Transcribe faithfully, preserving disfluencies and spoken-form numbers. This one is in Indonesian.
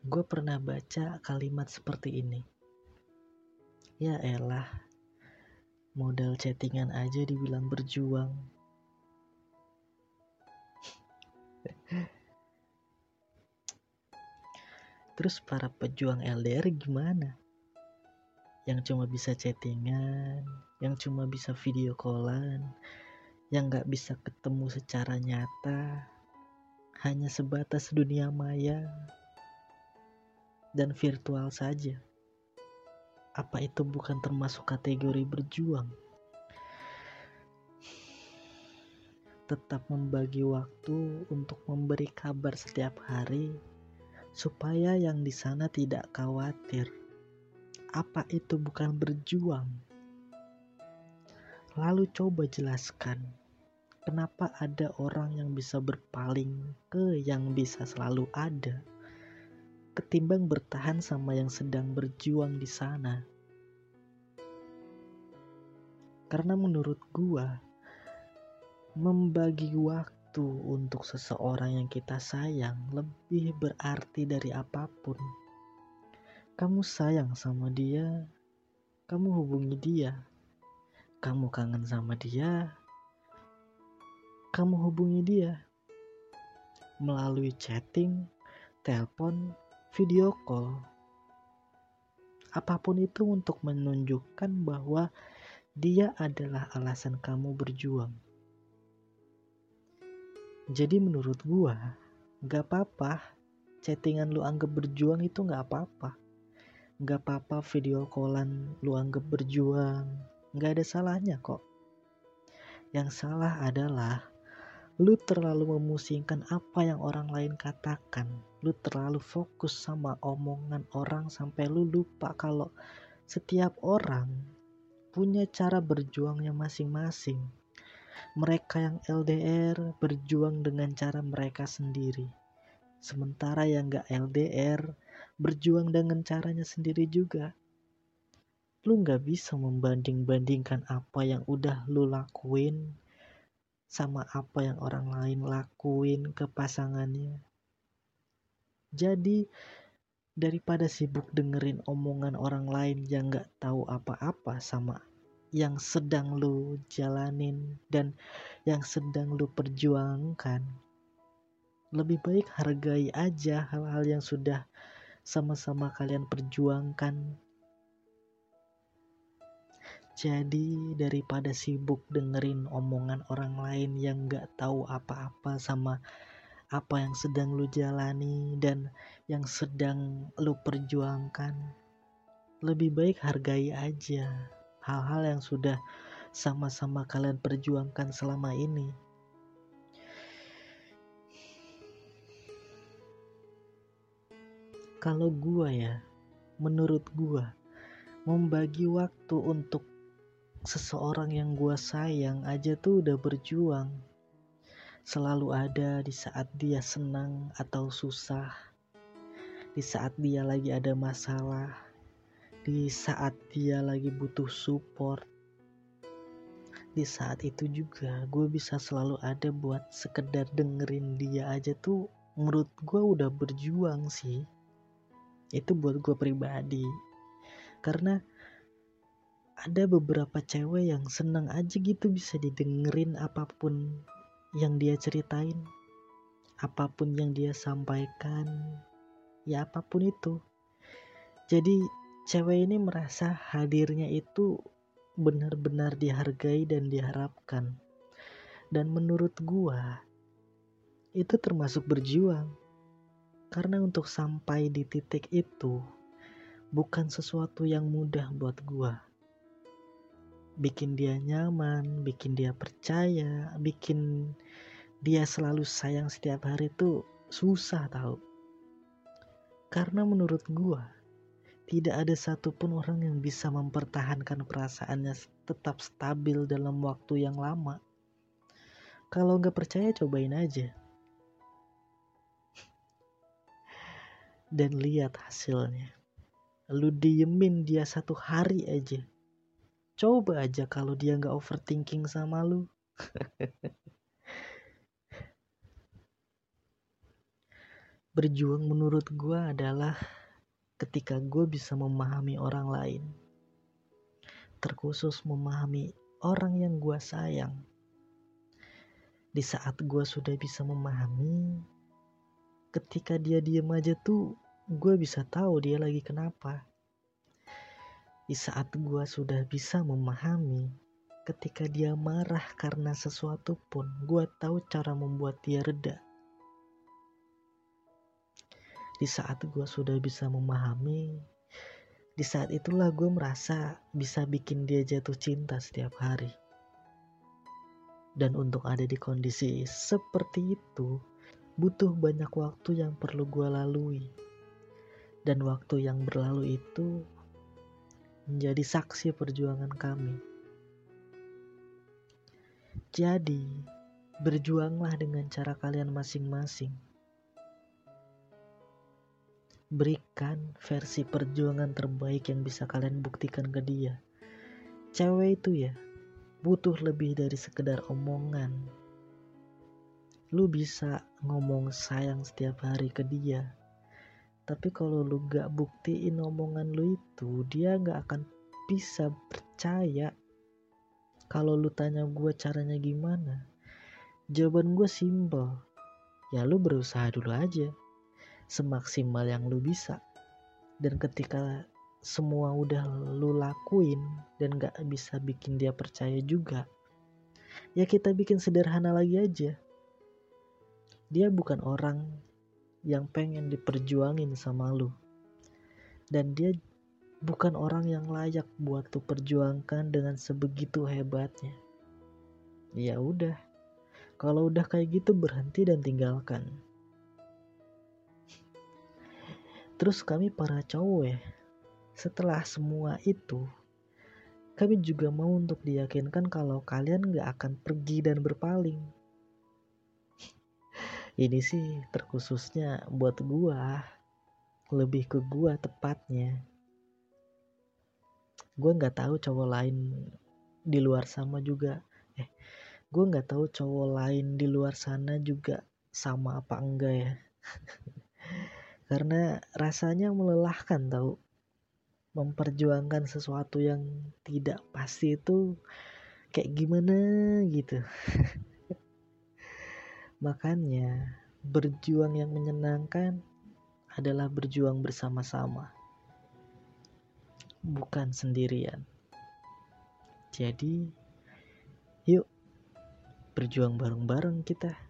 Gue pernah baca kalimat seperti ini. Ya elah, modal chattingan aja dibilang berjuang. Terus para pejuang L D R gimana? Yang cuma bisa chattingan, yang cuma bisa video callan, yang gak bisa ketemu secara nyata, hanya sebatas dunia maya dan virtual saja. Apa itu bukan termasuk kategori berjuang? Tetap membagi waktu untuk memberi kabar setiap hari supaya yang di sana tidak khawatir. Apa itu bukan berjuang? Lalu coba jelaskan, kenapa ada orang yang bisa berpaling ke yang bisa selalu ada ketimbang bertahan sama yang sedang berjuang di sana. Karena menurut gua, membagi waktu untuk seseorang yang kita sayang lebih berarti dari apapun. Kamu sayang sama dia, kamu hubungi dia. Kamu kangen sama dia, kamu hubungi dia. Melalui chatting, telepon, video call, apapun itu untuk menunjukkan bahwa dia adalah alasan kamu berjuang. Jadi menurut gua, gak apa-apa chattingan lu anggap berjuang, itu gak apa-apa. Gak apa-apa video callan lu anggap berjuang, gak ada salahnya kok. Yang salah adalah lu terlalu memusingkan apa yang orang lain katakan. Lu terlalu fokus sama omongan orang sampai lu lupa kalau setiap orang punya cara berjuangnya masing-masing. Mereka yang L D R berjuang dengan cara mereka sendiri. Sementara yang gak L D R berjuang dengan caranya sendiri juga. Lu gak bisa membanding-bandingkan apa yang udah lu lakuin sama apa yang orang lain lakuin ke pasangannya. Jadi daripada sibuk dengerin omongan orang lain yang gak tahu apa-apa sama yang sedang lu jalanin dan yang sedang lu perjuangkan, lebih baik hargai aja hal-hal yang sudah sama-sama kalian perjuangkan. Jadi daripada sibuk dengerin omongan orang lain yang gak tahu apa-apa sama apa yang sedang lu jalani dan yang sedang lu perjuangkan, lebih baik hargai aja hal-hal yang sudah sama-sama kalian perjuangkan selama ini. Kalau gua ya, menurut gua, membagi waktu untuk seseorang yang gue sayang aja tuh udah berjuang. Selalu ada di saat dia senang atau susah, di saat dia lagi ada masalah, di saat dia lagi butuh support. Di saat itu juga gue bisa selalu ada buat sekedar dengerin dia aja tuh menurut gue udah berjuang sih. Itu buat gue pribadi. Karena ada beberapa cewek yang seneng aja gitu bisa didengerin apapun yang dia ceritain, apapun yang dia sampaikan, ya apapun itu. Jadi cewek ini merasa hadirnya itu benar-benar dihargai dan diharapkan. Dan menurut gua, itu termasuk berjuang. Karena untuk sampai di titik itu bukan sesuatu yang mudah buat gua. Bikin dia nyaman, bikin dia percaya, bikin dia selalu sayang setiap hari itu susah tahu. Karena menurut gua, tidak ada satupun orang yang bisa mempertahankan perasaannya tetap stabil dalam waktu yang lama. Kalau gak percaya cobain aja. Dan lihat hasilnya. Lu diemin dia satu hari aja. Coba aja kalau dia gak overthinking sama lu. Berjuang menurut gue adalah ketika gue bisa memahami orang lain, terkhusus memahami orang yang gue sayang. Di saat gue sudah bisa memahami, ketika dia diam aja tuh gue bisa tahu dia lagi kenapa. Di saat gue sudah bisa memahami, ketika dia marah karena sesuatu pun gue tahu cara membuat dia reda. Di saat gue sudah bisa memahami, di saat itulah gue merasa bisa bikin dia jatuh cinta setiap hari. Dan untuk ada di kondisi seperti itu, butuh banyak waktu yang perlu gue lalui. Dan waktu yang berlalu itu menjadi saksi perjuangan kami. Jadi, berjuanglah dengan cara kalian masing-masing. Berikan versi perjuangan terbaik yang bisa kalian buktikan ke dia. Cewek itu ya, butuh lebih dari sekedar omongan. Lu bisa ngomong sayang setiap hari ke dia, tapi kalau lu gak buktiin omongan lu itu, dia gak akan bisa percaya. Kalau lu tanya gue caranya gimana, jawaban gue simple. Ya lu berusaha dulu aja semaksimal yang lu bisa. Dan ketika semua udah lu lakuin dan gak bisa bikin dia percaya juga, ya kita bikin sederhana lagi aja. Dia bukan orang yang pengen diperjuangin sama lu, dan dia bukan orang yang layak buat lu perjuangkan dengan sebegitu hebatnya. Ya udah, kalau udah kayak gitu berhenti dan tinggalkan. Terus kami para cowok, setelah semua itu, kami juga mau untuk diyakinkan kalau kalian gak akan pergi dan berpaling. Ini sih terkhususnya buat gua, lebih ke gua tepatnya. Gua gak tahu cowok lain di luar sama juga. Eh, gua gak tahu cowok lain di luar sana juga sama apa enggak ya. Karena rasanya melelahkan tau. Memperjuangkan sesuatu yang tidak pasti itu kayak gimana gitu. Makanya berjuang yang menyenangkan adalah berjuang bersama-sama, bukan sendirian. Jadi yuk berjuang bareng-bareng kita.